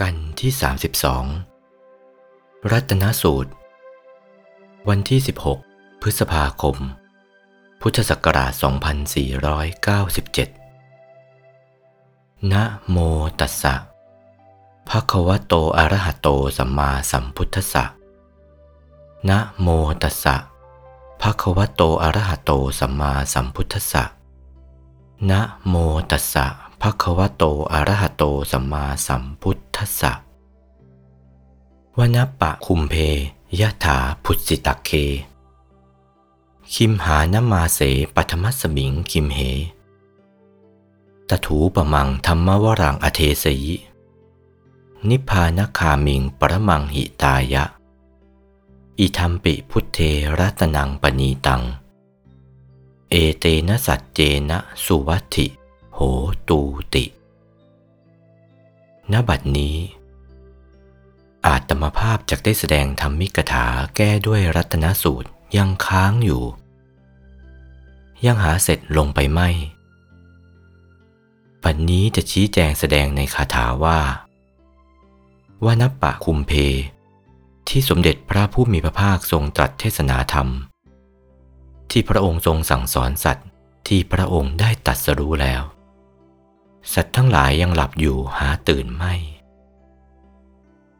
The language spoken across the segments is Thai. กันที่32รัตนสูตรวันที่16พฤษภาคมพุทธศักราช2497นะโมตัสสะภะคะวะโตอะระหะโตสัมมาสัมพุทธัสสะนะโมตัสสะภะคะวะโตอะระหะโตสัมมาสัมพุทธัสสะนะโมตัสสะภะคะวะโตอะระหะโตสัมมาสัมพุทธัสสะวนัปปะคุมเพยะถาพุทธิตักเคคิมหานมาเสปัทมัสมิงคิมเหตถูปมังธรรมวรังอเทสยินิพพานคามิงปรมังหิตายะอิธัมปิพุทเทรัตนังปณีตังเอเตนะสัจเจนะสุวัตถิโหตูติณ บัดนี้อาตมภาพจักได้แสดงธรรมิกถาแก้ด้วยรัตนสูตรยังค้างอยู่ยังหาเสร็จลงไปไม่บัดนี้จะชี้แจงแสดงในคาถาว่าวนัปปะคุมเพที่สมเด็จพระผู้มีพระภาคทรงตรัสเทศนาธรรมที่พระองค์ทรงสั่งสอนสัตว์ที่พระองค์ได้ตรัสรู้แล้วสัตว์ทั้งหลายยังหลับอยู่หาตื่นไม่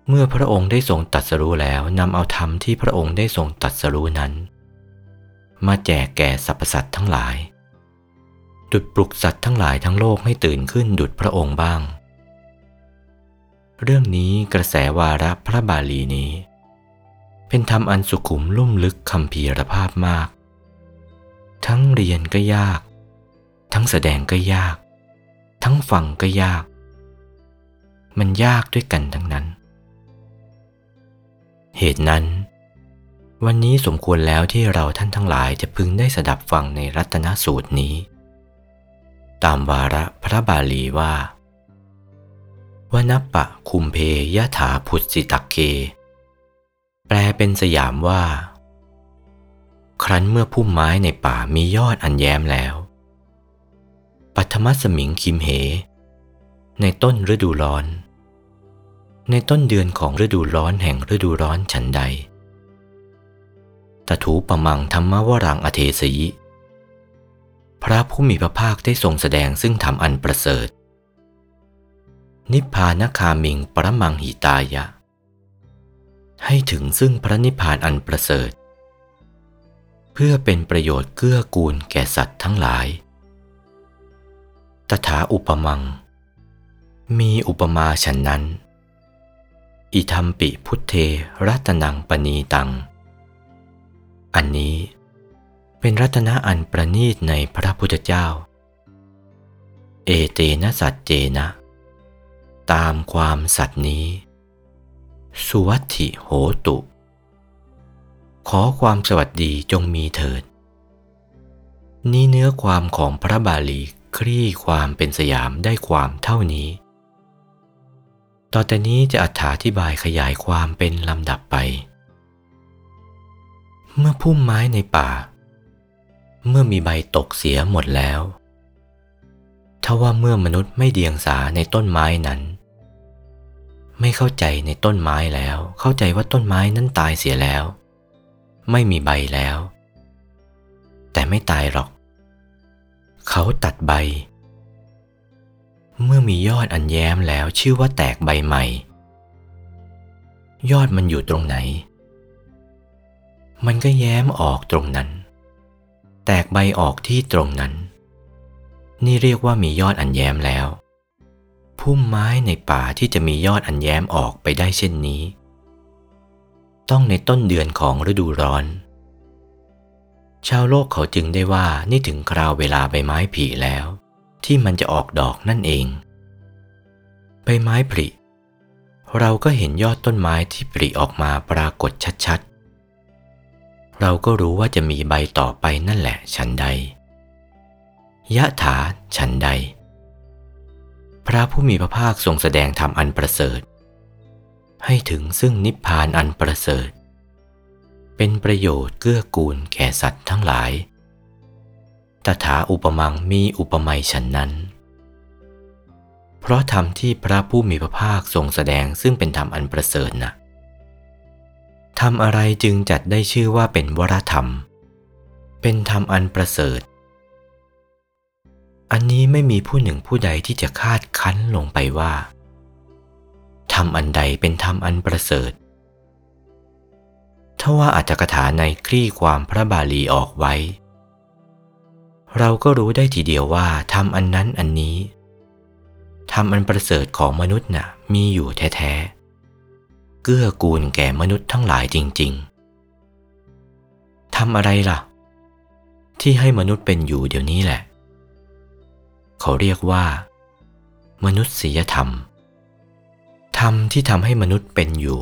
เมื่อพระองค์ได้ทรงตรัสรู้แล้วนำเอาธรรมที่พระองค์ได้ทรงตรัสรู้นั้นมาแจกแก่สรรพสัตว์ทั้งหลายดุจปลุกสัตว์ทั้งหลายทั้งโลกให้ตื่นขึ้นดุจพระองค์บ้างเรื่องนี้กระแสวาระพระบาลีนี้เป็นธรรมอันสุขุมลุ่มลึกคัมภีรภาพมากทั้งเรียนก็ยากทั้งแสดงก็ยากทั้งฟังก็ยากมันยากด้วยกันทั้งนั้นเหตุนั้นวันนี้สมควรแล้วที่เราท่านทั้งหลายจะพึงได้สดับฟังในรัตนสูตรนี้ตามวาระพระบาลีว่าวนัปปะคุมเพยะถาพุทธิตักเคแปลเป็นสยามว่าครั้นเมื่อพุ่มไม้ในป่ามียอดอันแย้มแล้วปัทมัสมิงคิมเหในต้นฤดูร้อนในต้นเดือนของฤดูร้อนแห่งฤดูร้อนฉันใดตถูปมังธรรมวรังอเทสยิพระผู้มีพระภาคได้ทรงแสดงซึ่งธรรมอันประเสริฐนิพพานคามิงปรมังหิตายะให้ถึงซึ่งพระนิพพานอันประเสริฐเพื่อเป็นประโยชน์เกื้อกูลแก่สัตว์ทั้งหลายตถาอุปมังมีอุปมาฉันนั้นอิธัมปิพุทเทรัตนังปณีตังอันนี้เป็นรัตนะอันประณีตในพระพุทธเจ้าเอเตนะสัจเจนะตามความสัตย์นี้สุวัตถิโหตุขอความสวัสดีจงมีเถิดนี้เนื้อความของพระบาลีคลี่ความเป็นสยามได้ความเท่านี้ต่อแต่นี้จะอธิบายขยายความเป็นลำดับไปเมื่อพุ่มไม้ในป่าเมื่อมีใบตกเสียหมดแล้วถ้าว่าเมื่อมนุษย์ไม่เดียงสาในต้นไม้นั้นไม่เข้าใจในต้นไม้แล้วเข้าใจว่าต้นไม้นั้นตายเสียแล้วไม่มีใบแล้วแต่ไม่ตายหรอกเขาตัดใบเมื่อมียอดอันแย้มแล้วชื่อว่าแตกใบใหม่ยอดมันอยู่ตรงไหนมันก็แย้มออกตรงนั้นแตกใบออกที่ตรงนั้นนี่เรียกว่ามียอดอันแย้มแล้วพุ่มไม้ในป่าที่จะมียอดอันแย้มออกไปได้เช่นนี้ต้องในต้นเดือนของฤดูร้อนชาวโลกเขาจึงได้ว่านี่ถึงคราวเวลาใบไม้ผลิแล้วที่มันจะออกดอกนั่นเองใบไม้ผลิเราก็เห็นยอดต้นไม้ที่ผลิออกมาปรากฏชัดๆเราก็รู้ว่าจะมีใบต่อไปนั่นแหละฉันใดยะถาฉันใดพระผู้มีพระภาคทรงแสดงธรรมอันประเสริฐให้ถึงซึ่งนิพพานอันประเสริฐเป็นประโยชน์เกื้อกูลแก่สัตว์ทั้งหลายตถาอุปมังมีอุปไมยฉันนั้น เพราะธรรมที่พระผู้มีพระภาคทรงแสดงซึ่งเป็นธรรมอันประเสริฐนะธรรมอะไรจึงจัดได้ชื่อว่าเป็นวรธรรมเป็นธรรมอันประเสริฐอันนี้ไม่มีผู้หนึ่งผู้ใดที่จะคาดคั้นลงไปว่าธรรมอันใดเป็นธรรมอันประเสริฐถ้าว่าอัตถกถาในคลี่ความพระบาลีออกไว้เราก็รู้ได้ทีเดียวว่าธรรมอันนั้นอันนี้ธรรมอันประเสริฐของมนุษย์น่ะมีอยู่แท้ๆเกื้อกูลแก่มนุษย์ทั้งหลายจริงๆธรรมอะไรล่ะที่ให้มนุษย์เป็นอยู่เดี๋ยวนี้แหละเขาเรียกว่ามนุษยธรรมธรรมที่ทำให้มนุษย์เป็นอยู่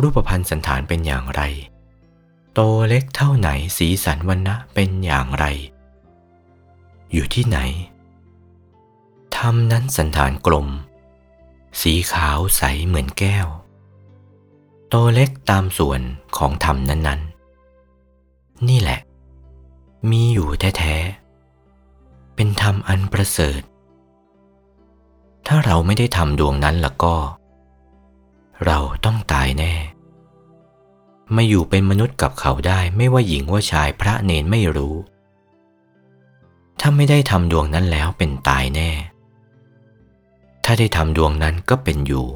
รูปพรรณสันฐานเป็นอย่างไรโตเล็กเท่าไหนสีสันวรรณะเป็นอย่างไรอยู่ที่ไหนธรรมนั้นสันฐานกลมสีขาวใสเหมือนแก้วโตเล็กตามส่วนของธรรมนั้นๆนี่แหละมีอยู่แท้ๆเป็นธรรมอันประเสริฐถ้าเราไม่ได้ทำดวงนั้นล่ะก็เราต้องตายแน่ไม่อยู่เป็นมนุษย์กับเขาได้ไม่ว่าหญิงว่าชายพระเนนไม่รู้ถ้าไม่ได้ทำดวงนั้นแล้วเป็นตายแน่ถ้าได้ทำดวงนั้นก็เป็นอยู่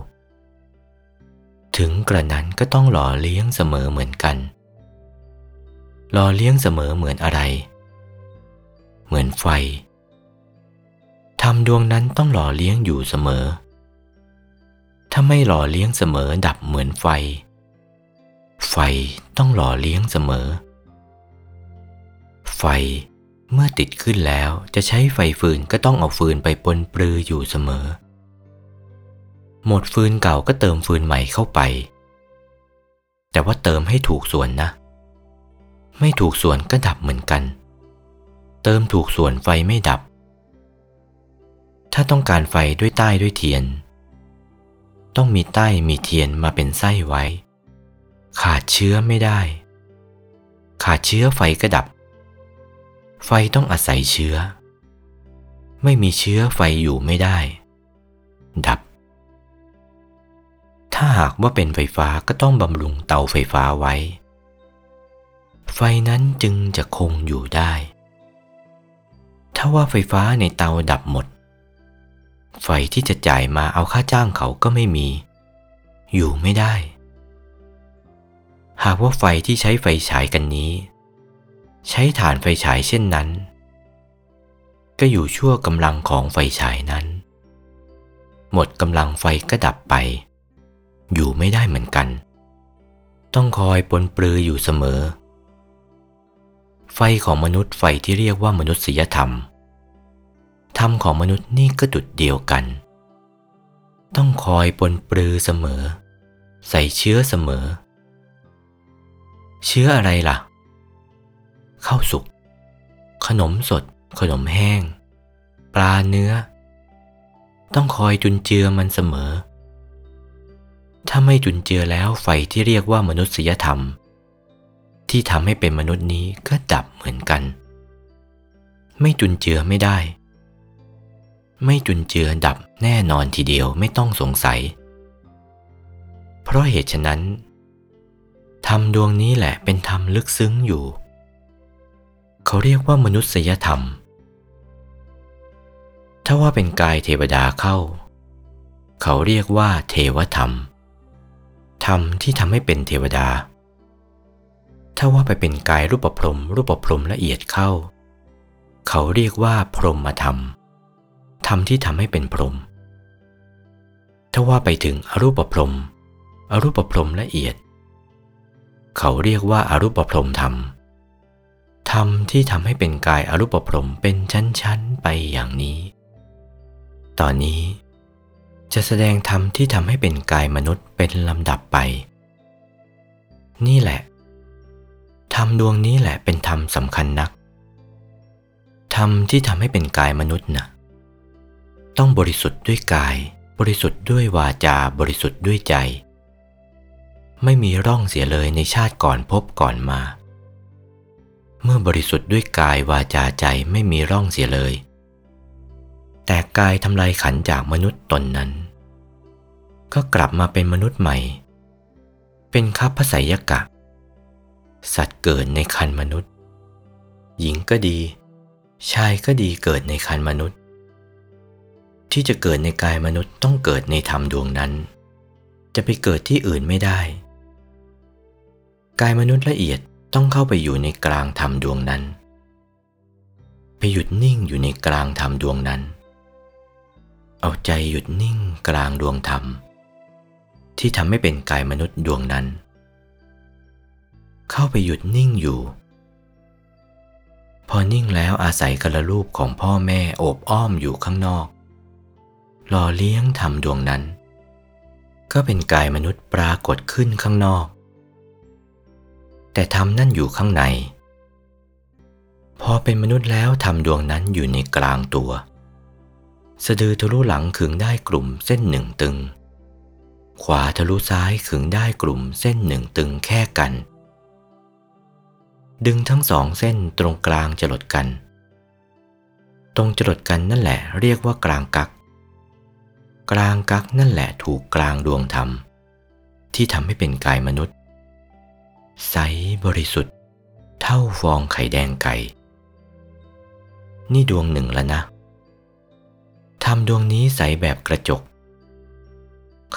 ถึงกระนั้นก็ต้องหล่อเลี้ยงเสมอเหมือนกันหล่อเลี้ยงเสมอเหมือนอะไรเหมือนไฟธรรมดวงนั้นต้องหล่อเลี้ยงอยู่เสมอถ้าไม่หล่อเลี้ยงเสมอดับเหมือนไฟไฟต้องหล่อเลี้ยงเสมอไฟเมื่อติดขึ้นแล้วจะใช้ไฟฟืนก็ต้องเอาฟืนไปปนปลืออยู่เสมอหมดฟืนเก่าก็เติมฟืนใหม่เข้าไปแต่ว่าเติมให้ถูกส่วนนะไม่ถูกส่วนก็ดับเหมือนกันเติมถูกส่วนไฟไม่ดับถ้าต้องการไฟด้วยใต้ด้วยเทียนต้องมีใต้มีเทียนมาเป็นไส้ไว้ขาดเชื้อไม่ได้ขาดเชื้อไฟก็ดับไฟต้องอาศัยเชื้อไม่มีเชื้อไฟอยู่ไม่ได้ดับถ้าหากว่าเป็นไฟฟ้าก็ต้องบำรุงเตาไฟฟ้าไว้ไฟนั้นจึงจะคงอยู่ได้ถ้าว่าไฟฟ้าในเตาดับหมดไฟที่จะจ่ายมาเอาค่าจ้างเขาก็ไม่มีอยู่ไม่ได้หากว่าไฟที่ใช้ไฟฉายกันนี้ใช้ถ่านไฟฉายเช่นนั้นก็อยู่ชั่วกำลังของไฟฉายนั้นหมดกำลังไฟก็ดับไปอยู่ไม่ได้เหมือนกันต้องคอยปนปลืออยู่เสมอไฟของมนุษย์ไฟที่เรียกว่ามนุษยธรรมธรรมของมนุษย์นี่ก็จุดเดียวกันต้องคอยปนปลือเสมอใส่เชื้อเสมอเชื้ออะไรล่ะข้าวสุกขนมสดขนมแห้งปลาเนื้อต้องคอยจุนเจือมันเสมอถ้าไม่จุนเจือแล้วไฟที่เรียกว่ามนุษยธรรมที่ทำให้เป็นมนุษย์นี้ก็ดับเหมือนกันไม่จุนเจือไม่ได้ไม่จุนเจือดับแน่นอนทีเดียวไม่ต้องสงสัยเพราะเหตุฉะนั้นธรรมดวงนี้แหละเป็นธรรมลึกซึ้งอยู่เขาเรียกว่ามนุษยธรรมถ้าว่าเป็นกายเทวดาเข้าเขาเรียกว่าเทวธรรมธรรมที่ทำให้เป็นเทวดาถ้าว่าไปเป็นกายรูปพรหมรูปพรหมละเอียดเข้าเขาเรียกว่าพรหมธรรมธรรมที่ทำให้เป็นพรหมถ้าว่าไปถึงอรูปพรหมอรูปพรหมละเอียดเขาเรียกว่าอรูปพรหมธรรมธรรมที่ทำให้เป็นกายอรูปพรหมเป็นชั้นๆไปอย่างนี้ตอนนี้จะแสดงธรรมที่ทำให้เป็นกายมนุษย์เป็นลำดับไปนี่แหละธรรมดวงนี้แหละเป็นธรรมสำคัญนักธรรมที่ทำให้เป็นกายมนุษย์น่ะต้องบริสุทธิ์ด้วยกายบริสุทธิ์ด้วยวาจาบริสุทธิ์ด้วยใจไม่มีร่องเสียเลยในชาติก่อนพบก่อนมาเมื่อบริสุทธิ์ด้วยกายวาจาใจไม่มีร่องเสียเลย แต่กายทำลายขันธ์จากมนุษย์ตนนั้นก็กลับมาเป็นมนุษย์ใหม่เป็นคัพพไสยกะสัตว์เกิดในครรภ์มนุษย์หญิงก็ดีชายก็ดีเกิดในครรภ์มนุษย์ที่จะเกิดในกายมนุษย์ต้องเกิดในธรรมดวงนั้นจะไปเกิดที่อื่นไม่ได้กายมนุษย์ละเอียดต้องเข้าไปอยู่ในกลางธรรมดวงนั้นไปหยุดนิ่งอยู่ในกลางธรรมดวงนั้นเอาใจหยุดนิ่งกลางดวงธรรมที่ทำให้เป็นกายมนุษย์ดวงนั้นเข้าไปหยุดนิ่งอยู่พอนิ่งแล้วอาศัยกลรูปของพ่อแม่โอบอ้อมอยู่ข้างนอกหล่อเลี้ยงธรรมดวงนั้นก็เป็นกายมนุษย์ปรากฏขึ้นข้างนอกแต่ธรรมนั่นอยู่ข้างในพอเป็นมนุษย์แล้วธรรมดวงนั้นอยู่ในกลางตัวสะดือทะลุหลังขึงได้กลุ่มเส้นหนึ่งตึงขวาทะลุซ้ายขึงได้กลุ่มเส้นหนึ่งตึงแค่กันดึงทั้งสองเส้นตรงกลางจรดกันตรงจรดกันนั่นแหละเรียกว่ากลางกักกลางกักนั่นแหละถูกกลางดวงธรรมที่ทำให้เป็นกายมนุษย์ใสบริสุทธิ์เท่าฟองไข่แดงไก่นี่ดวงหนึ่งแล้วนะธรรมดวงนี้ใสแบบกระจก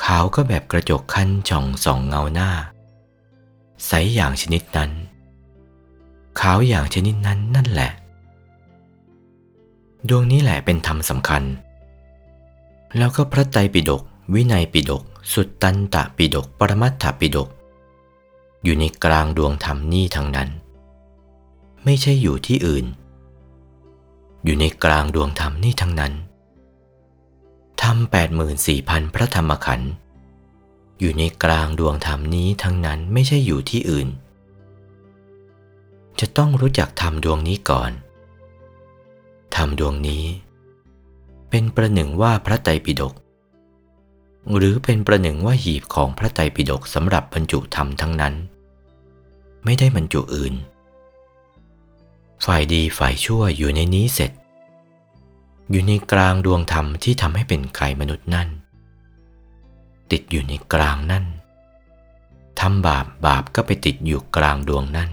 ขาวก็แบบกระจกคันช่องส่องเงาหน้าใสอย่างชนิดนั้นขาวอย่างชนิดนั้นนั่นแหละดวงนี้แหละเป็นธรรมสำคัญแล้วก็พระไตรปิฎกวินัยปิฎกสุตตันตปิฎกปรมัตถปิฎกอยู่ในกลางดวงธรรมนี่ทั้งนั้นไม่ใช่อยู่ที่อื่นอยู่ในกลางดวงธรรมนี่ทั้งนั้นธรรม 84,000 พระธรรมขันธ์อยู่ในกลางดวงธรรมนี้ทั้งนั้นไม่ใช่อยู่ที่อื่นจะต้องรู้จักธรรมดวงนี้ก่อนธรรมดวงนี้เป็นประหนึ่งว่าพระไตรปิฎกหรือเป็นประหนึ่งว่าหีบของพระไตรปิฎกสำหรับบรรจุธรรมทั้งนั้นไม่ได้บรรจุอื่นฝ่ายดีฝ่ายชั่วอยู่ในนี้เสร็จอยู่ในกลางดวงธรรมที่ทำให้เป็นกายมนุษย์นั่นติดอยู่ในกลางนั่นทำบาปบาปก็ไปติดอยู่กลางดวงนั่น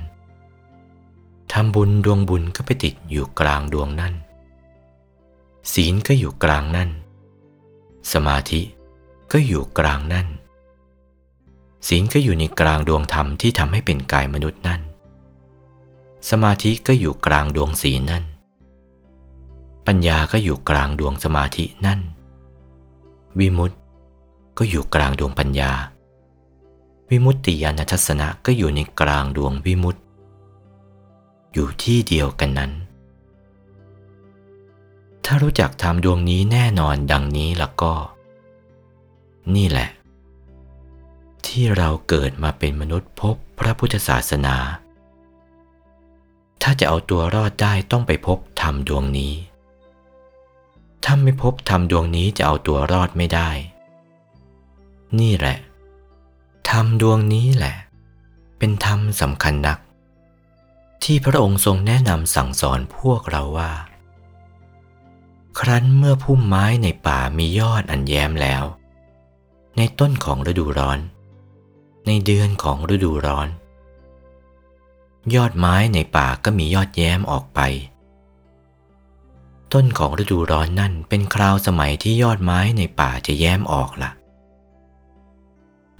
ทำบุญดวงบุญก็ไปติดอยู่กลางดวงนั่นศีลก็อยู่กลางนั่นสมาธิก็อยู่กลางนั่นศีลก็อยู่ในกลางดวงธรรมที่ทำให้เป็นกายมนุษย์นั่นสมาธิก็อยู่กลางดวงศีลนั่นปัญญาก็อยู่กลางดวงสมาธินั่นวิมุตติก็อยู่กลางดวงปัญญาวิมุตติญาณทัศนะก็อยู่ในกลางดวงวิมุตติอยู่ที่เดียวกันนั้นถ้ารู้จักธรรมดวงนี้แน่นอนดังนี้แล้วก็นี่แหละที่เราเกิดมาเป็นมนุษย์พบพระพุทธศาสนาถ้าจะเอาตัวรอดได้ต้องไปพบธรรมดวงนี้ถ้าไม่พบธรรมดวงนี้จะเอาตัวรอดไม่ได้นี่แหละธรรมดวงนี้แหละเป็นธรรมสำคัญนักที่พระองค์ทรงแนะนำสั่งสอนพวกเราว่าครั้นเมื่อพุ่มไม้ในป่ามียอดอันแย้มแล้วในต้นของฤดูร้อนในเดือนของฤดูร้อนยอดไม้ในป่าก็มียอดแย้มออกไปต้นของฤดูร้อนนั่นเป็นคราวสมัยที่ยอดไม้ในป่าจะแย้มออกล่ะ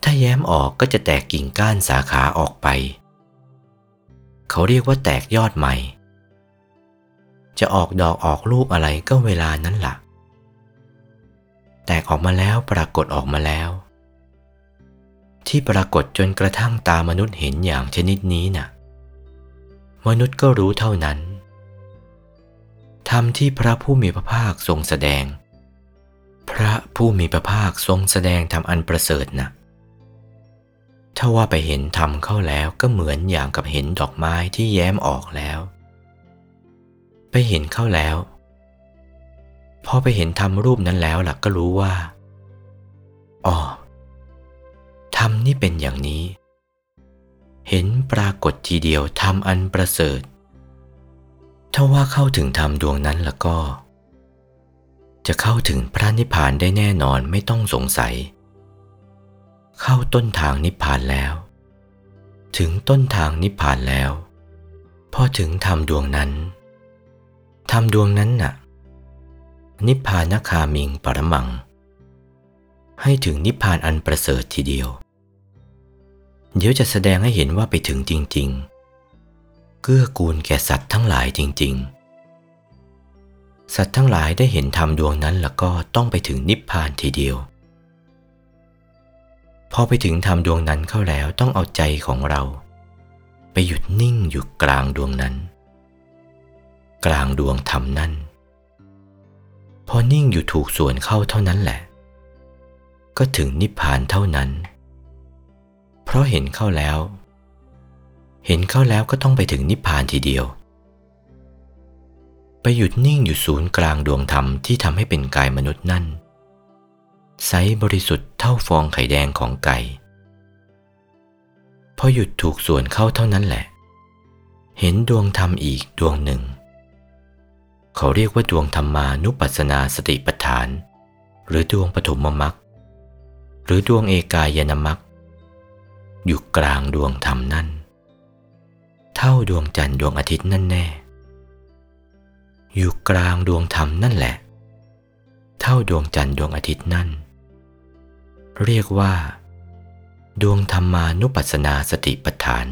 ถ้าแย้มออกก็จะแตกกิ่งก้านสาขาออกไปเขาเรียกว่าแตกยอดใหม่จะออกดอกออกลูกอะไรก็เวลานั้นล่ะแตกออกมาแล้วปรากฏออกมาแล้วที่ปรากฏจนกระทั่งตามนุษย์เห็นอย่างชนิดนี้น่ะมนุษย์ก็รู้เท่านั้นธรรมที่พระผู้มีพระภาคทรงแสดงพระผู้มีพระภาคทรงแสดงธรรมอันประเสริฐนะถ้าว่าไปเห็นธรรมเข้าแล้วก็เหมือนอย่างกับเห็นดอกไม้ที่แย้มออกแล้วไปเห็นเข้าแล้วพอไปเห็นธรรมรูปนั้นแล้วล่ะก็รู้ว่าอ๋อธรรมนี่เป็นอย่างนี้เห็นปรากฏทีเดียวธรรมอันประเสริฐถ้าว่าเข้าถึงธรรมดวงนั้นแล้วก็ จะเข้าถึงพระนิพพานได้แน่นอนไม่ต้องสงสัยเข้าต้นทางนิพพานแล้วถึงต้นทางนิพพานแล้วพอถึงธรรมดวงนั้นธรรมดวงนั้นน่ะนิพพานคามิงปรมังให้ถึงนิพพานอันประเสริฐทีเดียวเดี๋ยวจะแสดงให้เห็นว่าไปถึงจริงๆเกื้อกูลแก่สัตว์ทั้งหลายจริงๆสัตว์ทั้งหลายได้เห็นธรรมดวงนั้นแล้วก็ต้องไปถึงนิพพานทีเดียวพอไปถึงธรรมดวงนั้นเข้าแล้วต้องเอาใจของเราไปหยุดนิ่งอยู่กลางดวงนั้นกลางดวงธรรมนั้นพอนิ่งอยู่ถูกส่วนเข้าเท่านั้นแหละก็ถึงนิพพานเท่านั้นเพราะเห็นเข้าแล้วก็ต้องไปถึงนิพพานทีเดียวไปหยุดนิ่งอยู่ศูนย์กลางดวงธรรมที่ทำให้เป็นกายมนุษย์นั่นใสบริสุทธิ์เท่าฟองไข่แดงของไก่พอหยุดถูกส่วนเข้าเท่านั้นแหละเห็นดวงธรรมอีกดวงหนึ่งเขาเรียกว่าดวงธรรมานุปัสสนาสติปัฏฐานหรือดวงปฐมมรรคหรือดวงเอกายนมรรคอยู่กลางดวงธรรมนั่นเท่าดวงจันทร์ดวงอาทิตย์นั่นแน่อยู่กลางดวงธรรมนั่นแหละเท่าดวงจันทร์ดวงอาทิตย์นั่นเรียกว่าดวงธรรมานุปัสสนาสติปัฏฐาน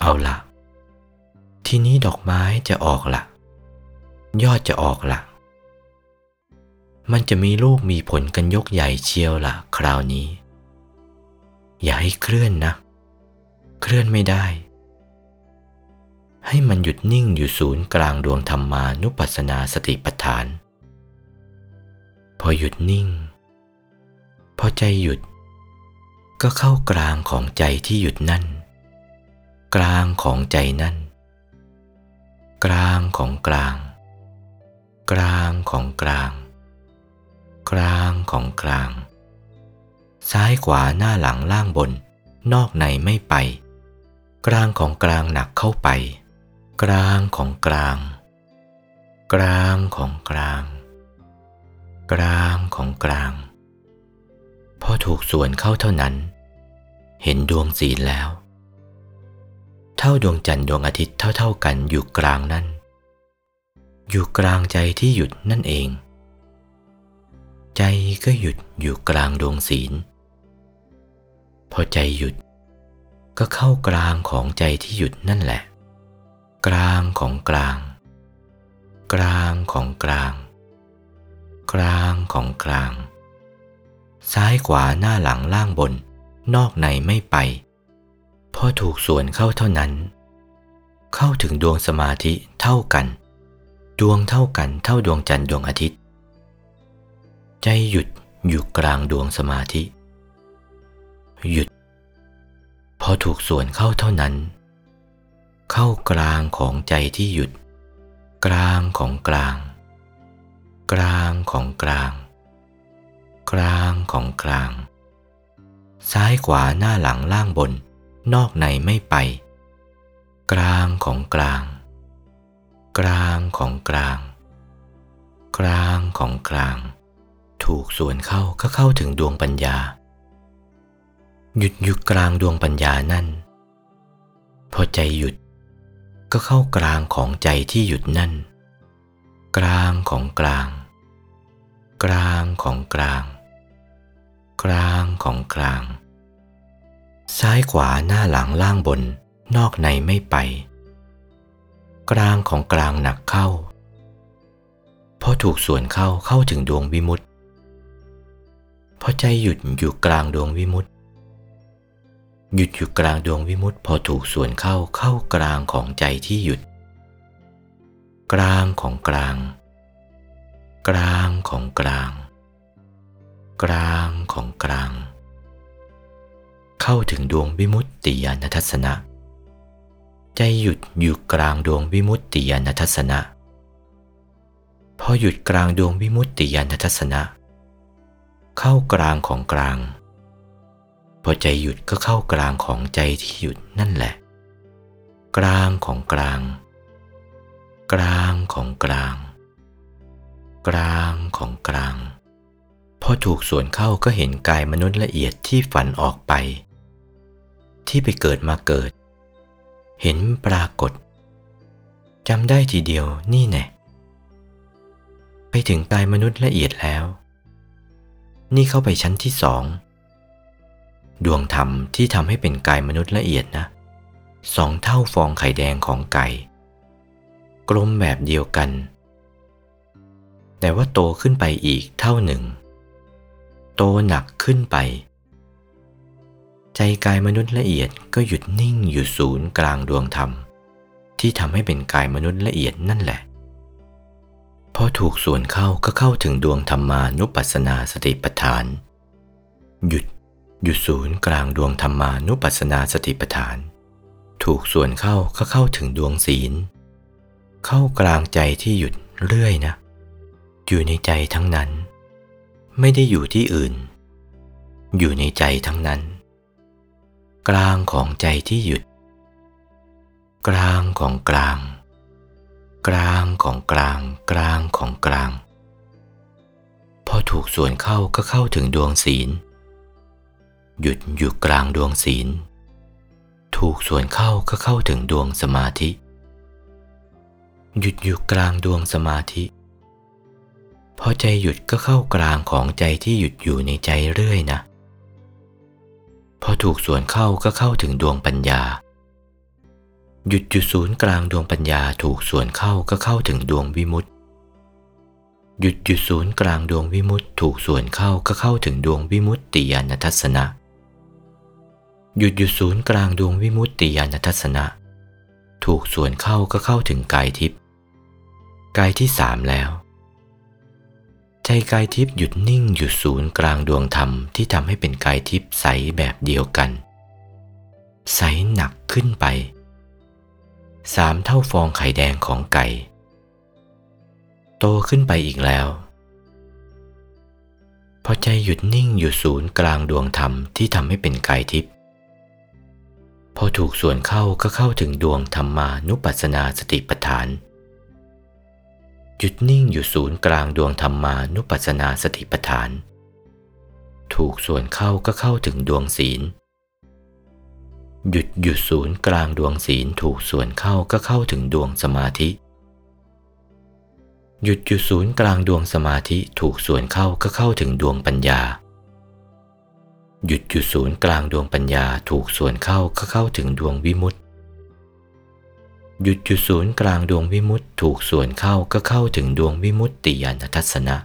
เอาละทีนี้ดอกไม้จะออกละยอดจะออกละมันจะมีลูกมีผลกันยกใหญ่เชียวละคราวนี้อย่าให้เคลื่อนนะเคลื่อนไม่ได้ให้มันหยุดนิ่งอยู่ศูนย์กลางดวงธรรมานุปัสสนาสติปัฏฐานพอหยุดนิ่งพอใจหยุดก็เข้ากลางของใจที่หยุดนั่นกลางของใจนั่นกลางของกลางกลางของกลางกลางของกลางซ้ายขวาหน้าหลังล่างบนนอกในไม่ไปกลางของกลางหนักเข้าไปกลางของกลางกลางของกลางกลางของกลางพอถูกส่วนเข้าเท่านั้นเห็นดวงศีลแล้วเท่าดวงจันทร์ดวงอาทิตย์เท่าๆกันอยู่กลางนั่นอยู่กลางใจที่หยุดนั่นเองใจก็หยุดอยู่กลางดวงศีลพอใจหยุดก็เข้ากลางของใจที่หยุดนั่นแหละกลางของกลางกลางของกลางกลางของกลางซ้ายขวาหน้าหลังล่างบนนอกในไม่ไปพอถูกส่วนเข้าเท่านั้นเข้าถึงดวงสมาธิเท่ากันดวงเท่ากันเท่าดวงจันทร์ดวงอาทิตย์ใจหยุดอยู่กลางดวงสมาธิหยุดพอถูกส่วนเข้าเท่านั้นเข้ากลางของใจที่หยุดกลางของกลางกลางของกลางกลางของกลางซ้ายขวาหน้าหลังล่างบนนอกในไม่ไปกลางของกลางกลางของกลางกลางของกลางถูกส่วนเข้าก็เข้าถึงดวงปัญญาหยุดอยู่กลางดวงปัญญานั่นพอใจหยุดก็เข้ากลางของใจที่หยุดนั่นกลางของกลางกลางของกลางกลางของกลางซ้ายขวาหน้าหลังล่างบนนอกในไม่ไปกลางของกลางหนักเข้าพอถูกส่วนเข้าถึงดวงวิมุตติพอใจหยุดอยู่กลางดวงวิมุตติหยุดอยู่กลางดวงวิมุตติพอถูกส่วนเข้ากลางของใจที่หยุดกลางของกลางกลางของกลางกลางของกลางเข้าถึงดวงวิมุตติญาณทัศนะใจหยุดอยู่กลางดวงวิมุตติญาณทัศนะพอหยุดกลางดวงวิมุตติญาณทัศนะเข้ากลางของกลางพอใจหยุดก็เข้ากลางของใจที่หยุดนั่นแหละกลางของกลางกลางของกลาง กลางของกลางพอถูกส่วนเข้าก็เห็นกายมนุษย์ละเอียดที่ฝันออกไปที่ไปเกิดมาเกิดเห็นปรากฏจำได้ทีเดียวนี่แน่ไปถึงกายมนุษย์ละเอียดแล้วนี่เข้าไปชั้นที่สองดวงธรรมที่ทำให้เป็นกายมนุษย์ละเอียดนะ2 เท่าฟองไข่แดงของไก่กลมแบบเดียวกันแต่ว่าโตขึ้นไปอีกเท่าหนึ่งโตหนักขึ้นไปใจกายมนุษย์ละเอียดก็หยุดนิ่งอยู่ศูนย์กลางดวงธรรมที่ทำให้เป็นกายมนุษย์ละเอียดนั่นแหละพอถูกส่วนเข้าก็เข้าถึงดวงธรรมานุปัสสนาสติปัฏฐานหยุดศูนย์กลางดวงธรรมานุปัสสนาสติปัฏฐานถูกส่วนเข้าก็เข้าถึงดวงศีลเข้ากลางใจที่หยุดเรื่อยนะอยู่ในใจทั้งนั้นไม่ได้อยู่ที่อื่นอยู่ในใจทั้งนั้นกลางของใจที่หยุดกลางของกลางกลางของกลางกลางของกลางพอถูกส่วนเข้าก็เข้าถึงดวงศีลหยุดอยู่กลางดวงศีลถูกส่วนเข้าก็เข้าถึงดวงสมาธิหยุดอยู่กลางดวงสมาธิพอใจหยุดก็เข้ากลางของใจที่หยุดอยู่ในใจเรื่อยนะพอถูกส่วนเข้าก็เข้าถึงดวงปัญญาหยุดอยู่ศูนย์กลางดวงปัญญาถูกส่วนเข้าก็เข้าถึงดวงวิมุตติหยุดอยู่ศูนย์กลางดวงวิมุตติถูกส่วนเข้าก็เข้าถึงดวงวิมุตติญาณทัศนะหยุดอยู่ศูนย์กลางดวงวิมุตติญาณทัศนะถูกส่วนเข้าก็เข้าถึงกายทิพย์กายที่3แล้วใจกายทิพย์หยุดนิ่งอยู่ศูนย์กลางดวงธรรมที่ทำให้เป็นกายทิพย์ใสแบบเดียวกันใสหนักขึ้นไป3 เท่าฟองไข่แดงของไก่โตขึ้นไปอีกแล้วพอใจหยุดนิ่งอยู่ศูนย์กลางดวงธรรมที่ทำให้เป็นกายทิพย์พอถูกส่วนเข้าก็เข้าถึงดวงธรรมานุปัสสนาสติปัฏฐานหยุดนิ่งอยู่ศูนย์กลางดวงธรรมานุปัสสนาสติปัฏฐานถูกส่วนเข้าก็เข้าถึงดวงศีลหยุดอยู่ศูนย์กลางดวงศีลถูกส่วนเข้าก็เข้าถึงดวงสมาธิหยุดอยู่ศูนย์กลางดวงสมาธิถูกส่วนเข้าก็เข้าถึงดวงปัญญาหยุดอยู่ศูนย์กลางดวงปัญญาถูกส่วนเข้าก็เข้าถึงดวงวิมุตติหยุดอยู่ศูนย์กลางดวงวิมุตติถูกส่วนเข้าก็เข้าถึงดวงวิมุตติญาณทัศนะ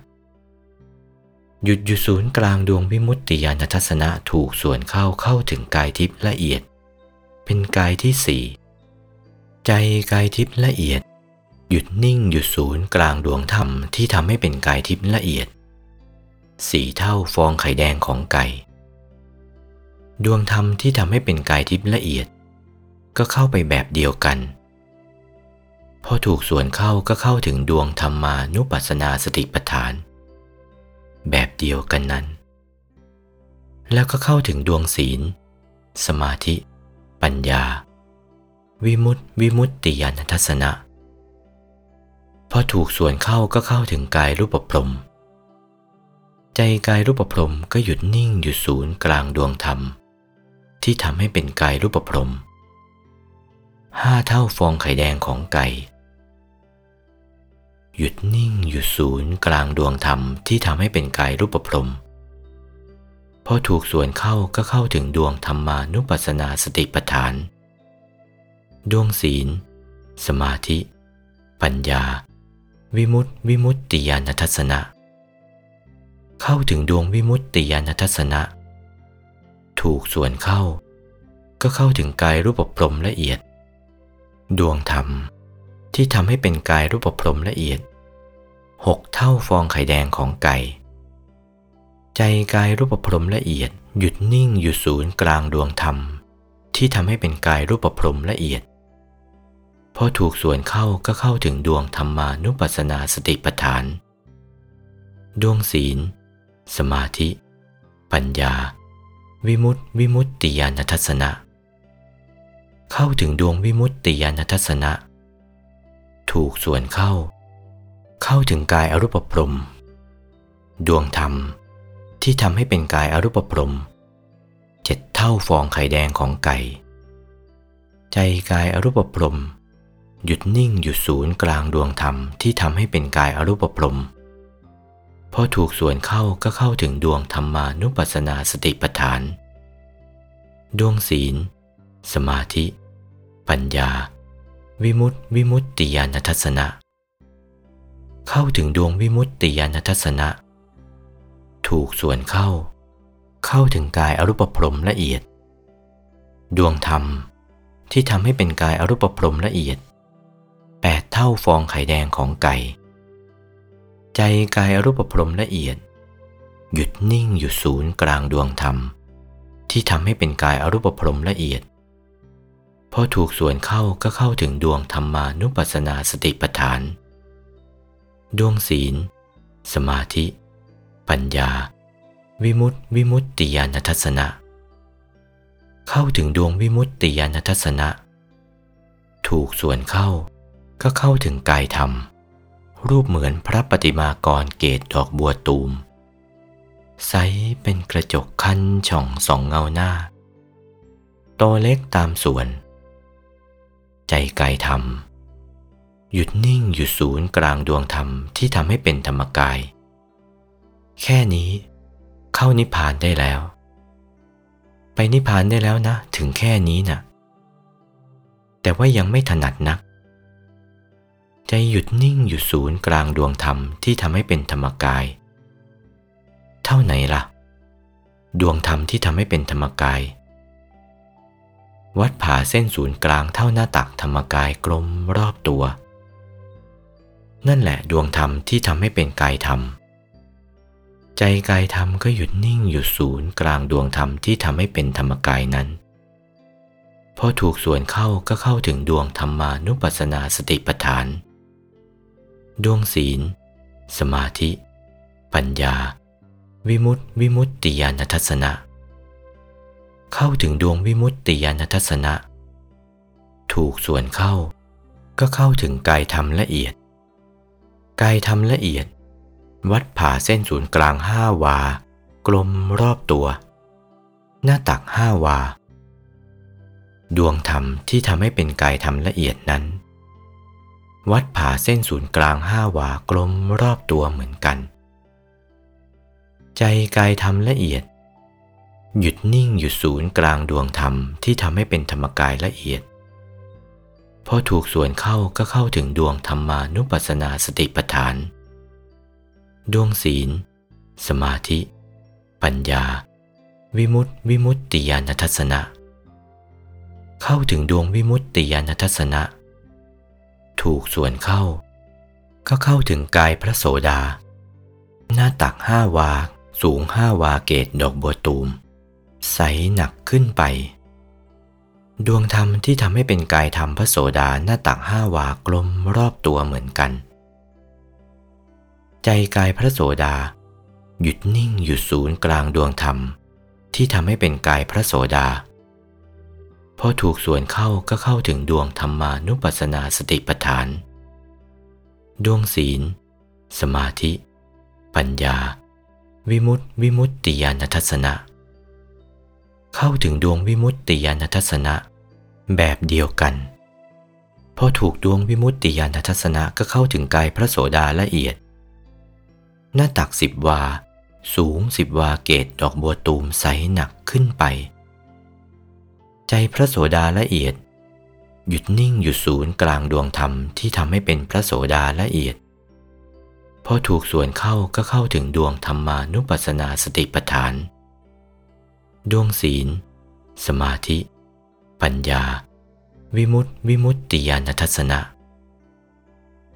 หยุดอยู่ศูนย์กลางดวงวิมุตติญาณทัศนะถูกส่วนเข้าเข้าถึงกายทิพย์ละเอียดเป็นกายที่4ใจกายทิพย์ละเอียดหยุดนิ่งอยู่ศูนย์กลางดวงธรรมที่ทำให้เป็นกายทิพย์ละเอียด4 เท่าฟองไข่แดงของไก่ดวงธรรมที่ทำให้เป็นกายทิพย์ละเอียดก็เข้าไปแบบเดียวกันพอถูกส่วนเข้าก็เข้าถึงดวงธรรมานุปัสสนาสติปัฏฐานแบบเดียวกันนั้นแล้วก็เข้าถึงดวงศีลสมาธิปัญญาวิมุตติญาณทัศนะพอถูกส่วนเข้าก็เข้าถึงกายรูปพรหมใจกายรูปพรหมก็หยุดนิ่งอยู่ศูนย์กลางดวงธรรมที่ทำให้เป็นกายรูปพรหม5 เท่าฟองไข่แดงของไก่หยุดนิ่งอยู่ศูนย์กลางดวงธรรมที่ทำให้เป็นกายรูปพรหมพอถูกส่วนเข้าก็เข้าถึงดวงธรรมานุปัสสนาสติปัฏฐานดวงศีลสมาธิปัญญาวิมุตติญาณทัศนะเข้าถึงดวงวิมุตติญาณทัศนะถูกส่วนเข้าก็เข้าถึงกายรูปพรหมละเอียดดวงธรรมที่ทำให้เป็นกายรูปพรหมละเอียด6 เท่าฟองไข่แดงของไก่ใจกายรูปพรหมละเอียดหยุดนิ่งอยู่ศูนย์กลางดวงธรรมที่ทำให้เป็นกายรูปพรหมละเอียดพอถูกส่วนเข้าก็เข้าถึงดวงธรรมานุปัสสนาสติปัฏฐานดวงศีลสมาธิปัญญาวิมุตติญาณทัศนะเข้าถึงดวงวิมุตติญาณทัศนะถูกส่วนเข้า เข้าถึงกายอรูปพรหมดวงธรรมที่ทำให้เป็นกายอรูปพรหม7เท่าฟองไข่แดงของไก่ใจกายอรูปพรหมหยุดนิ่งอยู่ศูนย์กลางดวงธรรมที่ทำให้เป็นกายอรูปพรหมพอถูกส่วนเข้าก็เข้าถึงดวงธรรมานุปัสสนาสติปัฏฐานดวงศีลสมาธิปัญญาวิมุตติวิมุตติญาณทัสสนะเข้าถึงดวงวิมุตติญาณทัสสนะถูกส่วนเข้าถึงกายอรูปพรหมละเอียดดวงธรรมที่ทำให้เป็นกายอรูปพรหมละเอียด8เท่าฟองไข่แดงของไก่ใจกายอรูปพรหมละเอียดหยุดนิ่งอยู่ศูนย์กลางดวงธรรมที่ทำให้เป็นกายอรูปพรหมละเอียดพอถูกส่วนเข้าก็เข้าถึงดวงธรรมานุปัสสนาสติปัฏฐานดวงศีลสมาธิปัญญาวิมุตติวิมุตติญาณทัสสนะเข้าถึงดวงวิมุตติญาณทัสสนะถูกส่วนเข้าก็เข้าถึงกายธรรมรูปเหมือนพระปฏิมากรเกศดอกบัวตูมใสเป็นกระจกคันช่องสองเงาหน้าโตเล็กตามส่วนใจกายธรรมหยุดนิ่งอยู่ศูนย์กลางดวงธรรมที่ทำให้เป็นธรรมกายแค่นี้เข้านิพพานได้แล้วไปนิพพานได้แล้วนะถึงแค่นี้นะแต่ว่ายังไม่ถนัดนักใจหยุดนิ่งอยู่ศูนย์กลางดวงธรรมที่ทำให้เป็นธรรมกายเท่าไหนล่ะดวงธรรมที่ทำให้เป็นธรรมกายวัดผ่าเส้นศูนย์กลางเท่าหน้าตักธรรมกายกลมรอบตัวนั่นแหละดวงธรรมที่ทำให้เป็นกายธรรมใจกายธรรมก็หยุดนิ่งอยู่ศูนย์กลางดวงธรรมที่ทำให้เป็นธรรมกายนั้นพอถูกส่วนเข้าก็เข้าถึงดวงธรรมานุปัสสนาสติปัฏฐานดวงศีลสมาธิปัญญาวิมุตติวิมุตติญาณทัสสนะเข้าถึงดวงวิมุตติญาณทัสสนะถูกส่วนเข้าก็เข้าถึงกายธรรมละเอียดกายธรรมละเอียดวัดผ่าเส้นศูนย์กลาง5วากลมรอบตัวหน้าตัก5วาดวงธรรมที่ทำให้เป็นกายธรรมละเอียดนั้นวัดผ่าเส้นศูนย์กลาง5วากลมรอบตัวเหมือนกันใจกายธรรมละเอียดหยุดนิ่งอยู่ศูนย์กลางดวงธรรมที่ทำให้เป็นธรรมกายละเอียดพอถูกส่วนเข้าก็เข้าถึงดวงธรรมานุปัสสนาสติปัฏฐานดวงศีลสมาธิปัญญาวิมุตติวิมุตติญาณทัสสนะเข้าถึงดวงวิมุตติญาณทัสสนะถูกส่วนเข้าก็เข้าถึงกายพระโสดาหน้าตัก5วาสูง5วาเกศดอกบัวตูมใสหนักขึ้นไปดวงธรรมที่ทำให้เป็นกายธรรมพระโสดาหน้าตัก5วากลมรอบตัวเหมือนกันใจกายพระโสดาหยุดนิ่งอยู่ศูนย์กลางดวงธรรมที่ทำให้เป็นกายพระโสดาพอถูกส่วนเข้าก็เข้าถึงดวงธรรมานุปัสสนาสติปัฏฐานดวงศีลสมาธิปัญญาวิมุตติวิมุตติญาณทัสสนะเข้าถึงดวงวิมุตติญาณทัสสนะแบบเดียวกันพอถูกดวงวิมุตติญาณทัสสนะก็เข้าถึงกายพระโสดาละเอียดหน้าตัก10วาสูง10วาเกศดอกบัวตูมใสหนักขึ้นไปใจพระโสดาละเอียดหยุดนิ่งอยู่ศูนย์กลางดวงธรรมที่ทำให้เป็นพระโสดาละเอียดพอถูกส่วนเข้าก็เข้าถึงดวงธรรมานุปัสสนาสติปัฏฐานดวงศีลสมาธิปัญญาวิมุตติวิมุตติญาณทัสสนะ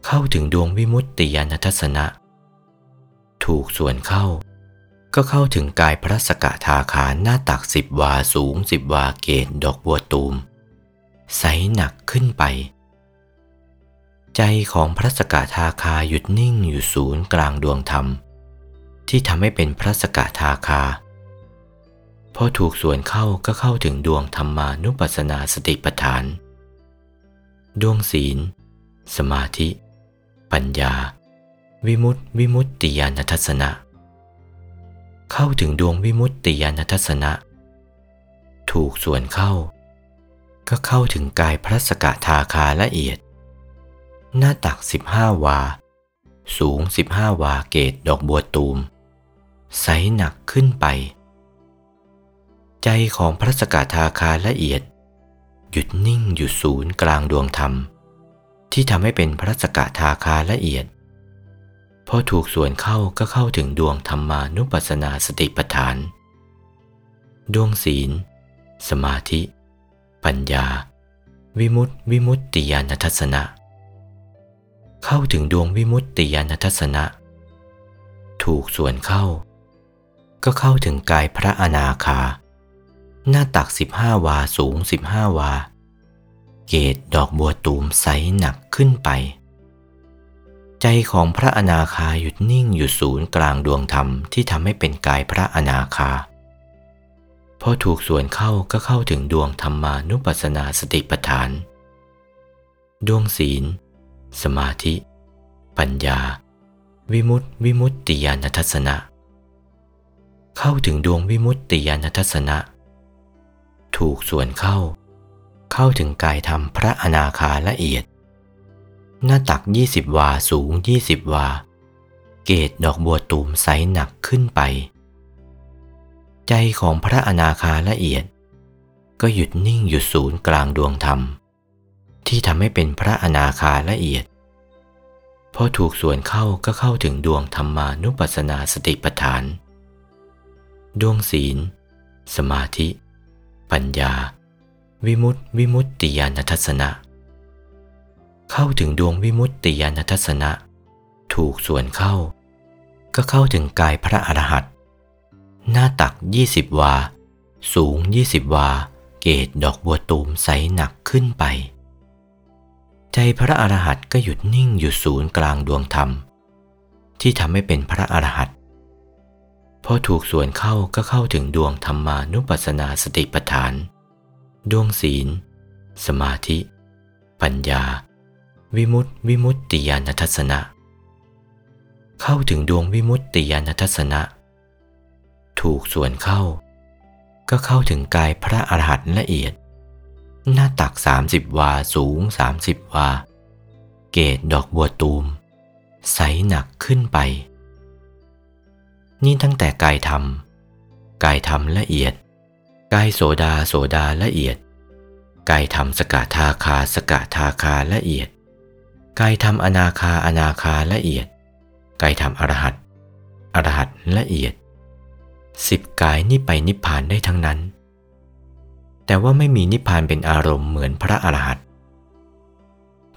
เข้าถึงดวงวิมุตติญาณทัสสนะถูกส่วนเข้าก็เข้าถึงกายพระสกทาคาหน้าตัก10วาสูง10วาเกศดอกบัวตูมใสหนักขึ้นไปใจของพระสกทาคาหยุดนิ่งอยู่ศูนย์กลางดวงธรรมที่ทำให้เป็นพระสกทาคาพอถูกส่วนเข้าก็เข้าถึงดวงธรรมานุปัสสนาสติปัฏฐานดวงศีลสมาธิปัญญา วิมุตติวิมุตติญาณทัศนะเข้าถึงดวงวิมุตติญาณทัศนะถูกส่วนเข้าก็เข้าถึงกายพระสกทาคาละเอียดหน้าตัก15 วาสูง15 วาเกศดอกบัวตูมใสหนักขึ้นไปใจของพระสกทาคาละเอียดหยุดนิ่งอยู่ศูนย์กลางดวงธรรมที่ทำให้เป็นพระสกทาคาละเอียดพอถูกส่วนเข้าก็เข้าถึงดวงธรรมานุปัสสนาสติปัฏฐานดวงศีลสมาธิปัญญาวิมุตติวิมุตติญาณทัศนะเข้าถึงดวงวิมุตติญาณทัศนะถูกส่วนเข้าก็เข้าถึงกายพระอนาคาหน้าตัก15 วาสูง15 วาเกศดอกบัวตูมใสหนักขึ้นไปใจของพระอนาคาหยุดนิ่งอยู่ศูนย์กลางดวงธรรมที่ทำให้เป็นกายพระอนาคาพอถูกส่วนเข้าก็เข้าถึงดวงธรรมานุปัสสนาสติปัฏฐานดวงศีลสมาธิปัญญาวิมุตติวิมุตติญาณทัศนะเข้าถึงดวงวิมุตติญาณทัศนะถูกส่วนเข้าถึงกายธรรมพระอนาคาละเอียดหน้าตัก20 วาสูง20 วาเกศดอกบัวตูมใสหนักขึ้นไปใจของพระอนาคาละเอียดก็หยุดนิ่งอยู่ศูนย์กลางดวงธรรมที่ทำให้เป็นพระอนาคาละเอียดพอถูกส่วนเข้าก็เข้าถึงดวงธรรมานุปัสสนาสติปัฏฐานดวงศีลสมาธิปัญญาวิมุตติวิมุตติญาณทัศนะเข้าถึงดวงวิมุตติญาณทัศนะถูกส่วนเข้าก็เข้าถึงกายพระอรหันต์หน้าตัก20 วาสูง20 วาเกศดอกบัวตูมใสหนักขึ้นไปใจพระอรหันต์ก็หยุดนิ่งอยู่ศูนย์กลางดวงธรรมที่ทำให้เป็นพระอรหันต์พอถูกส่วนเข้าก็เข้าถึงดวงธรรมานุปัสสนาสติปัฏฐานดวงศีลสมาธิปัญญาวิมุตติวิมุตติญาณทัศนะเข้าถึงดวงวิมุตติญาณทัศนะถูกส่วนเข้าก็เข้าถึงกายพระอรหันต์ละเอียดหน้าตัก30 วาสูง30 วาเกศดอกบัวตูมใสหนักขึ้นไปนี่ตั้งแต่กายธรรมละเอียดกายโสดาละเอียดกายธรรมสกทาคาละเอียดกายธรรมอนาคาละเอียดกายธรรมอรหัตละเอียด10 กายนี้ไปนิพพานได้ทั้งนั้นแต่ว่าไม่มีนิพพานเป็นอารมณ์เหมือนพระอรหันต์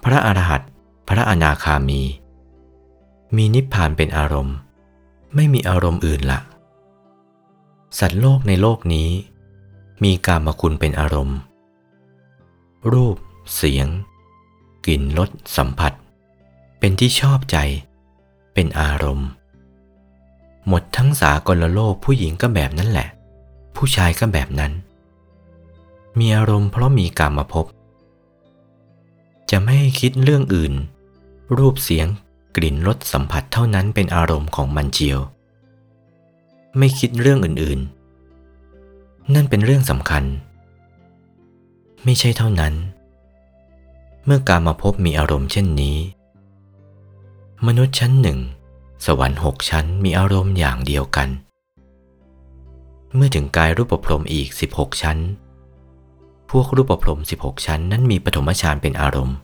พระอรหันต์พระอนาคามีนิพพานเป็นอารมณ์ไม่มีอารมณ์อื่นละสัตว์โลกในโลกนี้มีกามคุณเป็นอารมณ์รูปเสียงกลิ่นรสสัมผัสเป็นที่ชอบใจเป็นอารมณ์หมดทั้งสากลโลกผู้หญิงก็แบบนั้นแหละผู้ชายก็แบบนั้นมีอารมณ์เพราะมีกามภพจะไม่ให้คิดเรื่องอื่นรูปเสียงกลิ่นรสสัมผัสเท่านั้นเป็นอารมณ์ของมันเจียวไม่คิดเรื่องอื่นๆนั่นเป็นเรื่องสำคัญไม่ใช่เท่านั้นเมื่อกามภพมีอารมณ์เช่นนี้มนุษย์ชั้น 1 สวรรค์ 6 ชั้นมีอารมณ์อย่างเดียวกันเมื่อถึงกายรูปพรหมอีก 16 ชั้นพวกรูปพรหม 16 ชั้นนั้นมีปฐมฌานเป็นอารมณ์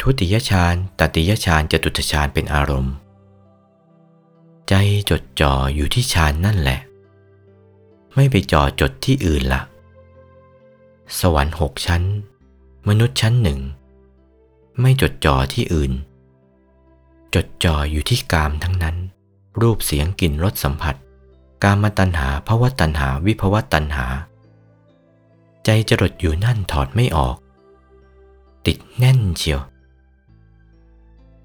ทุติยฌานตติยฌานจตุตฌานเป็นอารมณ์ใจจดจ่ออยู่ที่ฌานนั่นแหละไม่ไปจ่อจดที่อื่นละสวรรค์ 6 ชั้นมนุษย์ชั้น 1 ไม่จดจ่อที่อื่นจดจ่ออยู่ที่กามทั้งนั้นรูปเสียงกลิ่นรสสัมผัสกามตัณหาภวตัณหาวิภวตัณหาใจจดอยู่นั่นถอดไม่ออกติดแน่นเชียว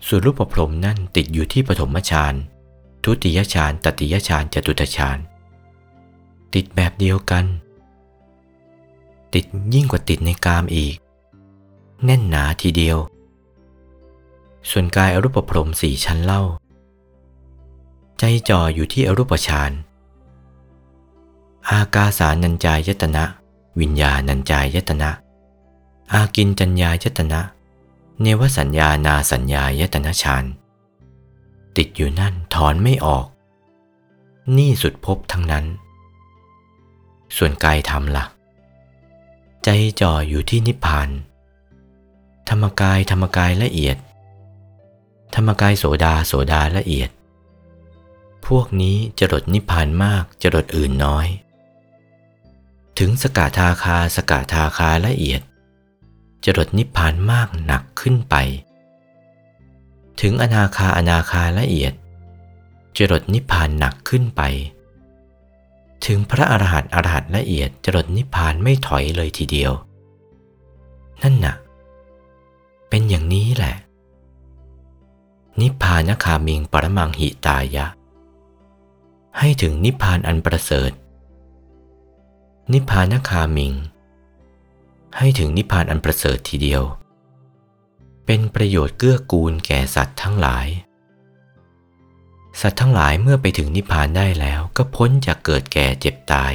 ส่วนรูปพรหมนั่นติดอยู่ที่ปฐมฌานทุติยฌานตติยฌานจตุตฌานติดแบบเดียวกันติดยิ่งกว่าติดในกามอีกแน่นหนาทีเดียว ส่วนกายอรูปพรหม4 ชั้นเล่าใจจ่ออยู่ที่อรูปฌานอากาสานัญจายตนะวิญญาณัญจายตนะอากินจัญญายตนะเนวสัญญานาสัญญายตนะฌานติดอยู่นั่นถอนไม่ออกนี่สุดภพทั้งนั้นส่วนกายธรรมล่ะใจจ่ออยู่ที่นิพพานธรรมกายละเอียดธรรมกายโสดาละเอียดพวกนี้จรดนิพพานมากจรดอื่นน้อยถึงสกทาคาละเอียดจรดนิพพานมากหนักขึ้นไปถึงอนาคาละเอียดจรดนิพพานหนักขึ้นไปถึงพระอรหันต์ละเอียดจรดนิพพานไม่ถอยเลยทีเดียวนั่นน่ะเป็นอย่างนี้แหละนิพพานคามิงปรมังหิตายะให้ถึงนิพพานอันประเสริฐนิพพานคามิงให้ถึงนิพพานอันประเสริฐทีเดียวเป็นประโยชน์เกื้อกูลแก่สัตว์ทั้งหลายสัตว์ทั้งหลายเมื่อไปถึงนิพพานได้แล้วก็พ้นจากเกิดแก่เจ็บตาย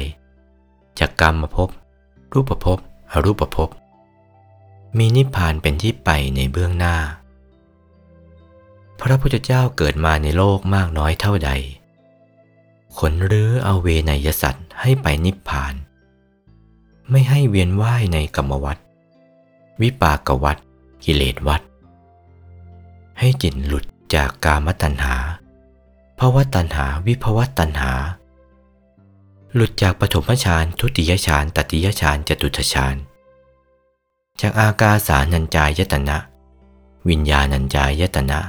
จากกรรมภพรูปภพอรูปภพมีนิพพานเป็นที่ไปในเบื้องหน้าพระพุทธเจ้าเกิดมาในโลกมากน้อยเท่าใดขนรื้อเอาเวไนยสัตว์ให้ไปนิพพานไม่ให้เวียนว่ายในกรรมวัฏวิปากวัฏกิเลสวัฏให้จิตหลุดจากกามตัณหาภวตัณหาวิภวตัณหาหลุดจากปฐมฌานทุติยฌานตติยฌานจตุตฌานจากอากาสานัญจายตนะวิญญาณัญจายตนะ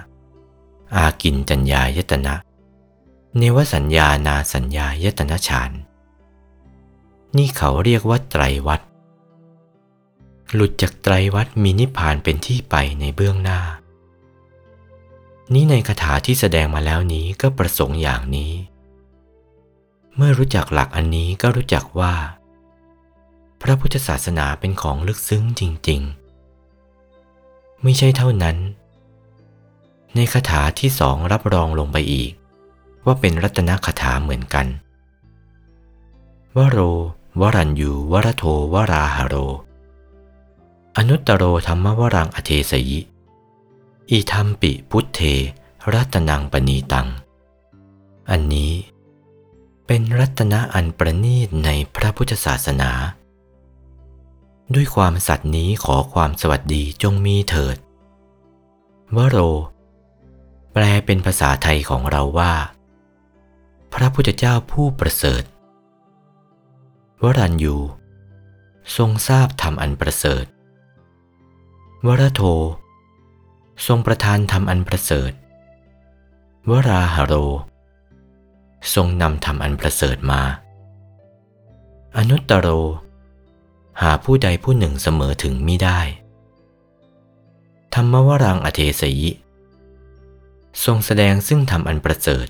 อากินจัญญายตนะเนวสัญญานาสัญญายตนะฌานนี่เขาเรียกว่าไตรวัฏหลุดจากไตรวัฏมีนิพพานเป็นที่ไปในเบื้องหน้านี้ในคาถาที่แสดงมาแล้วนี้ก็ประสงค์อย่างนี้เมื่อรู้จักหลักอันนี้ก็รู้จักว่าพระพุทธศาสนาเป็นของลึกซึ้งจริงๆไม่ใช่เท่านั้นในคาถาที่2รับรองลงไปอีกว่าเป็นรัตนคาถาเหมือนกันวโรวรัญยูวรโทวราหโรอนุตตโรธัมมวรังอเทสยิอิธัมปิพุทเทรัตนังปณีตังอันนี้เป็นรัตนะอันประณีตในพระพุทธศาสนาด้วยความสัตย์นี้ขอความสวัสดีจงมีเถิดวโรแปลเป็นภาษาไทยของเราว่าพระพุทธเจ้าผู้ประเสริฐวรัญยูทรงทราบธรรมอันประเสริฐวรโททรงประทานธรรมอันประเสริฐวราหโรทรงนำธรรมอันประเสริฐมาอนุตตโรหาผู้ใดผู้หนึ่งเสมอถึงมิได้ธัมมวรังอเทสยิทรงแสดงซึ่งธรรมอันประเสริฐ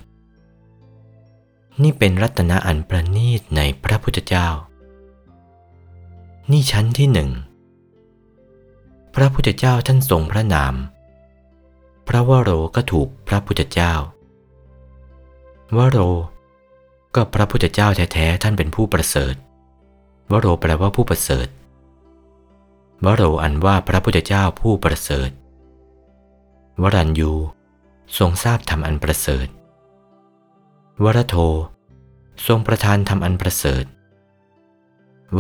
นี่เป็นรัตนะอันประณีตในพระพุทธเจ้านี่ชั้นที่1พระพุทธเจ้าท่านทรงพระนามพระวโรก็ถูกพระพุทธเจ้าวโรก็พระพุทธเจ้าแท้ๆท่านเป็นผู้ประเสริฐวโรแปลว่าผู้ประเสริฐวโรอันว่าพระพุทธเจ้าผู้ประเสริฐวรัญยูทรงทราบธรรมอันประเสริฐวรโททรงประทานธรรมอันประเสริฐ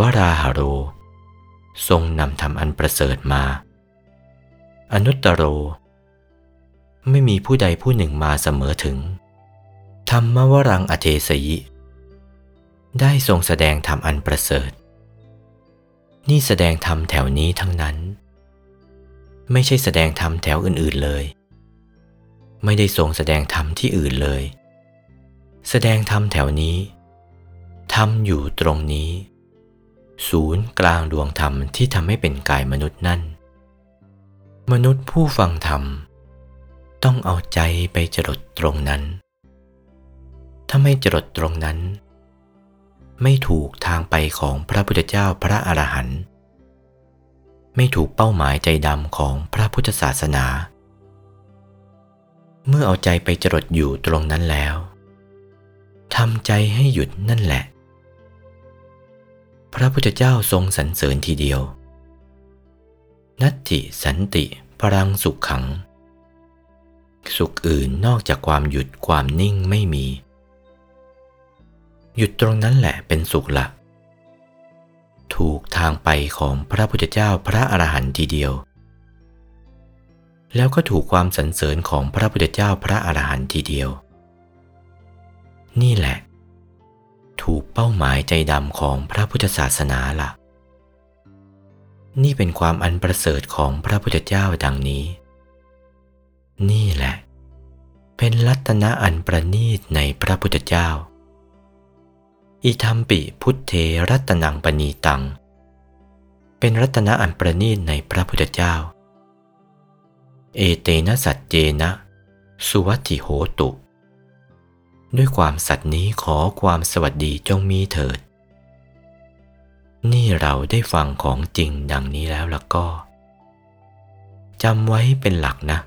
วราหโรทรงนำธรรมอันประเสริฐมาอนุตตโรไม่มีผู้ใดผู้หนึ่งมาเสมอถึงธัมมวรังอเทสยิได้ทรงแสดงธรรมอันประเสริฐนี่แสดงธรรมแถวนี้ทั้งนั้นไม่ใช่แสดงธรรมแถวอื่นๆเลยไม่ได้ทรงแสดงธรรมที่อื่นเลยแสดงธรรมแถวนี้ธรรมอยู่ตรงนี้ศูนย์กลางดวงธรรมที่ทำให้เป็นกายมนุษย์นั่นมนุษย์ผู้ฟังธรรมต้องเอาใจไปจรดตรงนั้นถ้าไม่จรดตรงนั้นไม่ถูกทางไปของพระพุทธเจ้าพระอรหันต์ไม่ถูกเป้าหมายใจดำของพระพุทธศาสนา เมื่อเอาใจไปจดอยู่ตรงนั้นแล้วทำใจให้หยุดนั่นแหละพระพุทธเจ้าทรงสรรเสริญทีเดียวนัตถิสันติพรังสุขขังสุขอื่นนอกจากความหยุดความนิ่งไม่มีหยุดตรงนั้นแหละเป็นสุขละถูกทางไปของพระพุทธเจ้าพระอรหันต์ทีเดียวแล้วก็ถูกความสรรเสริญของพระพุทธเจ้าพระอรหันต์ทีเดียวนี่แหละถูกเป้าหมายใจดำของพระพุทธศาสนาละนี่เป็นความอันประเสริฐของพระพุทธเจ้าดังนี้นี่แหละเป็นรัตนะอันประณีตในพระพุทธเจ้าอิธัมปิพุทเทรัตนังปณีตังเป็นรัตนะอันประณีตในพระพุทธเจ้าเอเตนะสัจเจนะสุวัตถิโหตุด้วยความสัตย์นี้ขอความสวัสดีจงมีเถิดนี่เราได้ฟังของจริงดังนี้แล้วล่ะก็จำไว้เป็นหลักนะ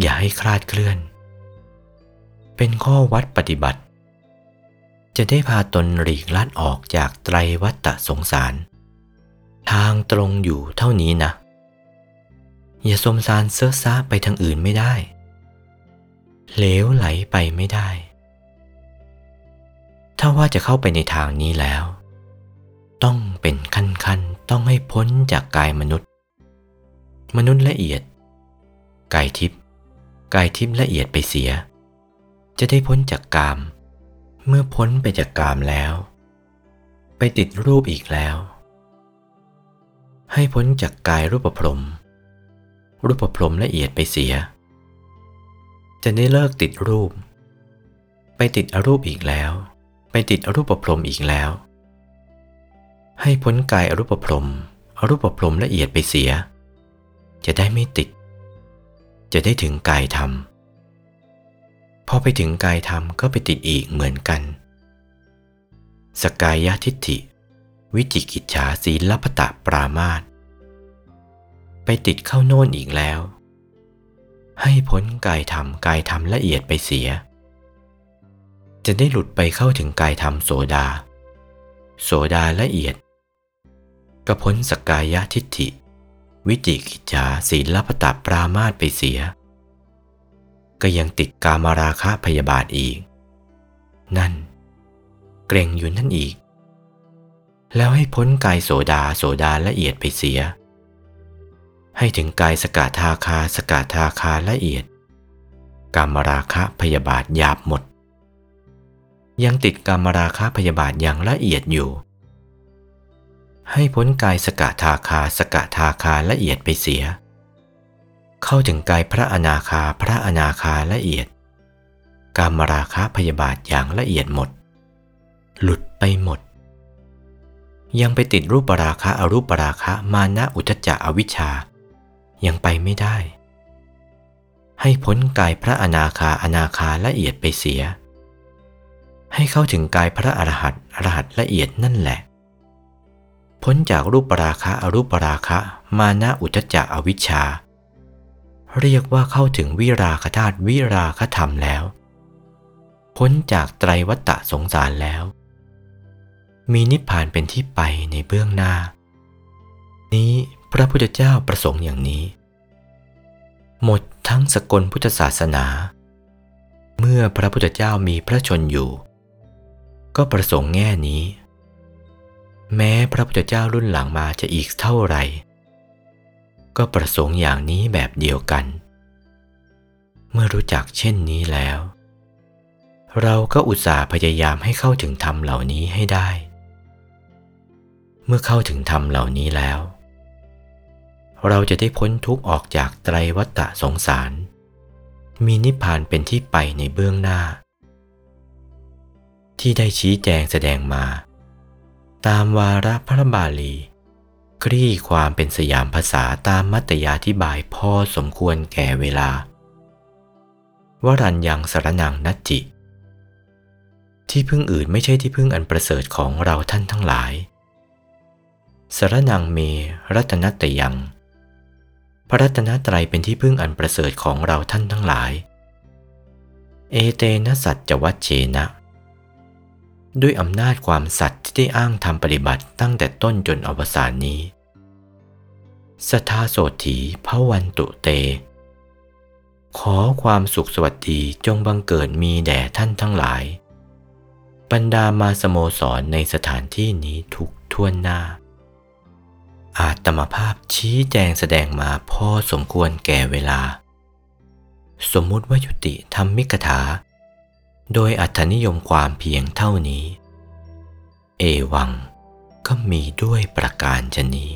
อย่าให้คลาดเคลื่อนเป็นข้อวัดปฏิบัติจะได้พาตนหลีกลัดออกจากไตรวัฏสงสารทางตรงอยู่เท่านี้นะอย่าสมสารเซ้อซ้าไปทางอื่นไม่ได้เหลวไหลไปไม่ได้ถ้าว่าจะเข้าไปในทางนี้แล้วต้องเป็นขั้นๆต้องให้พ้นจากกายมนุษย์ละเอียดกายทิพย์ละเอียดไปเสียจะได้พ้นจากกามเมื่อพ้นไปจากกามแล้วไปติดรูปอีกแล้วให้พ้นจากกายรูปพรหมละเอียดไปเสียจะได้เลิกติดรูปไปติดอรูปอีกแล้วไปติดอรูปพรหมอีกแล้วให้พ้นกายอรูปพรหมละเอียดไปเสียจะได้ไม่ติดจะได้ถึงกายธรรมพอไปถึงกายธรรมก็ไปติดอีกเหมือนกันสกายทิฏฐิวิจิกิจฉาสีลัพพตปรามาสไปติดเข้าโน่นอีกแล้วให้พ้นกายธรรมละเอียดไปเสียจะได้หลุดไปเข้าถึงกายธรรมโสดาละเอียดก็พ้นสกายทิฏฐิวิจิกิจฉาสีลัพพตปรามาสไปเสียก็ยังติดกามราคะพยาบาทอีกนั่นเกร็งอยู่นั่นอีกแล้วให้พ้นกายโสดาละเอียดไปเสียให้ถึงกายสกทาคาละเอียดกามราคะพยาบาทหยาบหมดยังติดกามราคะพยาบาทอย่างละเอียดอยู่ให้พ้นกายสกทาคาละเอียดไปเสียเข้าถึงกายพระอนาคาละเอียดกามราคะพยาบาทอย่างละเอียดหมดหลุดไปหมดยังไปติดรูปราคะอรูปราคะมานะอุทธัจจะอวิชชายังไปไม่ได้ให้พ้นกายพระอนาคาละเอียดไปเสียให้เข้าถึงกายพระอรหัตละเอียดนั่นแหละพ้นจากรูปราคะอรูปราคะมานะอุทธัจจะอวิชชาเรียกว่าเข้าถึงวิราคธาตุวิราคธรรมแล้วพ้นจากไตรวัฏสงสารแล้วมีนิพพานเป็นที่ไปในเบื้องหน้านี้พระพุทธเจ้าประสงค์อย่างนี้หมดทั้งสกลพุทธศาสนาเมื่อพระพุทธเจ้ามีพระชนอยู่ก็ประสงค์แง่นี้แม้พระพุทธเจ้ารุ่นหลังมาจะอีกเท่าไหร่ก็ประสงค์อย่างนี้แบบเดียวกันเมื่อรู้จักเช่นนี้แล้วเราก็อุตส่าห์พยายามให้เข้าถึงธรรมเหล่านี้ให้ได้เมื่อเข้าถึงธรรมเหล่านี้แล้วเราจะได้พ้นทุกข์ออกจากไตรวัฏสงสารมีนิพพานเป็นที่ไปในเบื้องหน้าที่ได้ชี้แจงแสดงมาตามวาระพระบาลีคลี่ความเป็นสยามภาษาตามมัตตยาธิบายพอสมควรแก่เวลาวรัญยังสรณังนัจฉิที่พึ่งอื่นไม่ใช่ที่พึ่งอันประเสริฐของเราท่านทั้งหลายสรณังเมรัตนัตยัง พระรัตนตรัยเป็นที่พึ่งอันประเสริฐของเราท่านทั้งหลายเอเตนะสัจจวัชเชนะด้วยอำนาจความสัตย์ที่ได้อ้างทำปฏิบัติตั้งแต่ต้นจนอวสานนี้สทาโสถีภวันตุเตขอความสุขสวัสดีจงบังเกิดมีแด่ท่านทั้งหลายบรรดามาสโมสรในสถานที่นี้ทุกทั่วหน้าอาตมภาพชี้แจงแสดงมาพอสมควรแก่เวลาสมมุติว่ายุติธรรมิกถาโดยอรรถนิยมความเพียงเท่านี้เอวังก็มีด้วยประการฉะนี้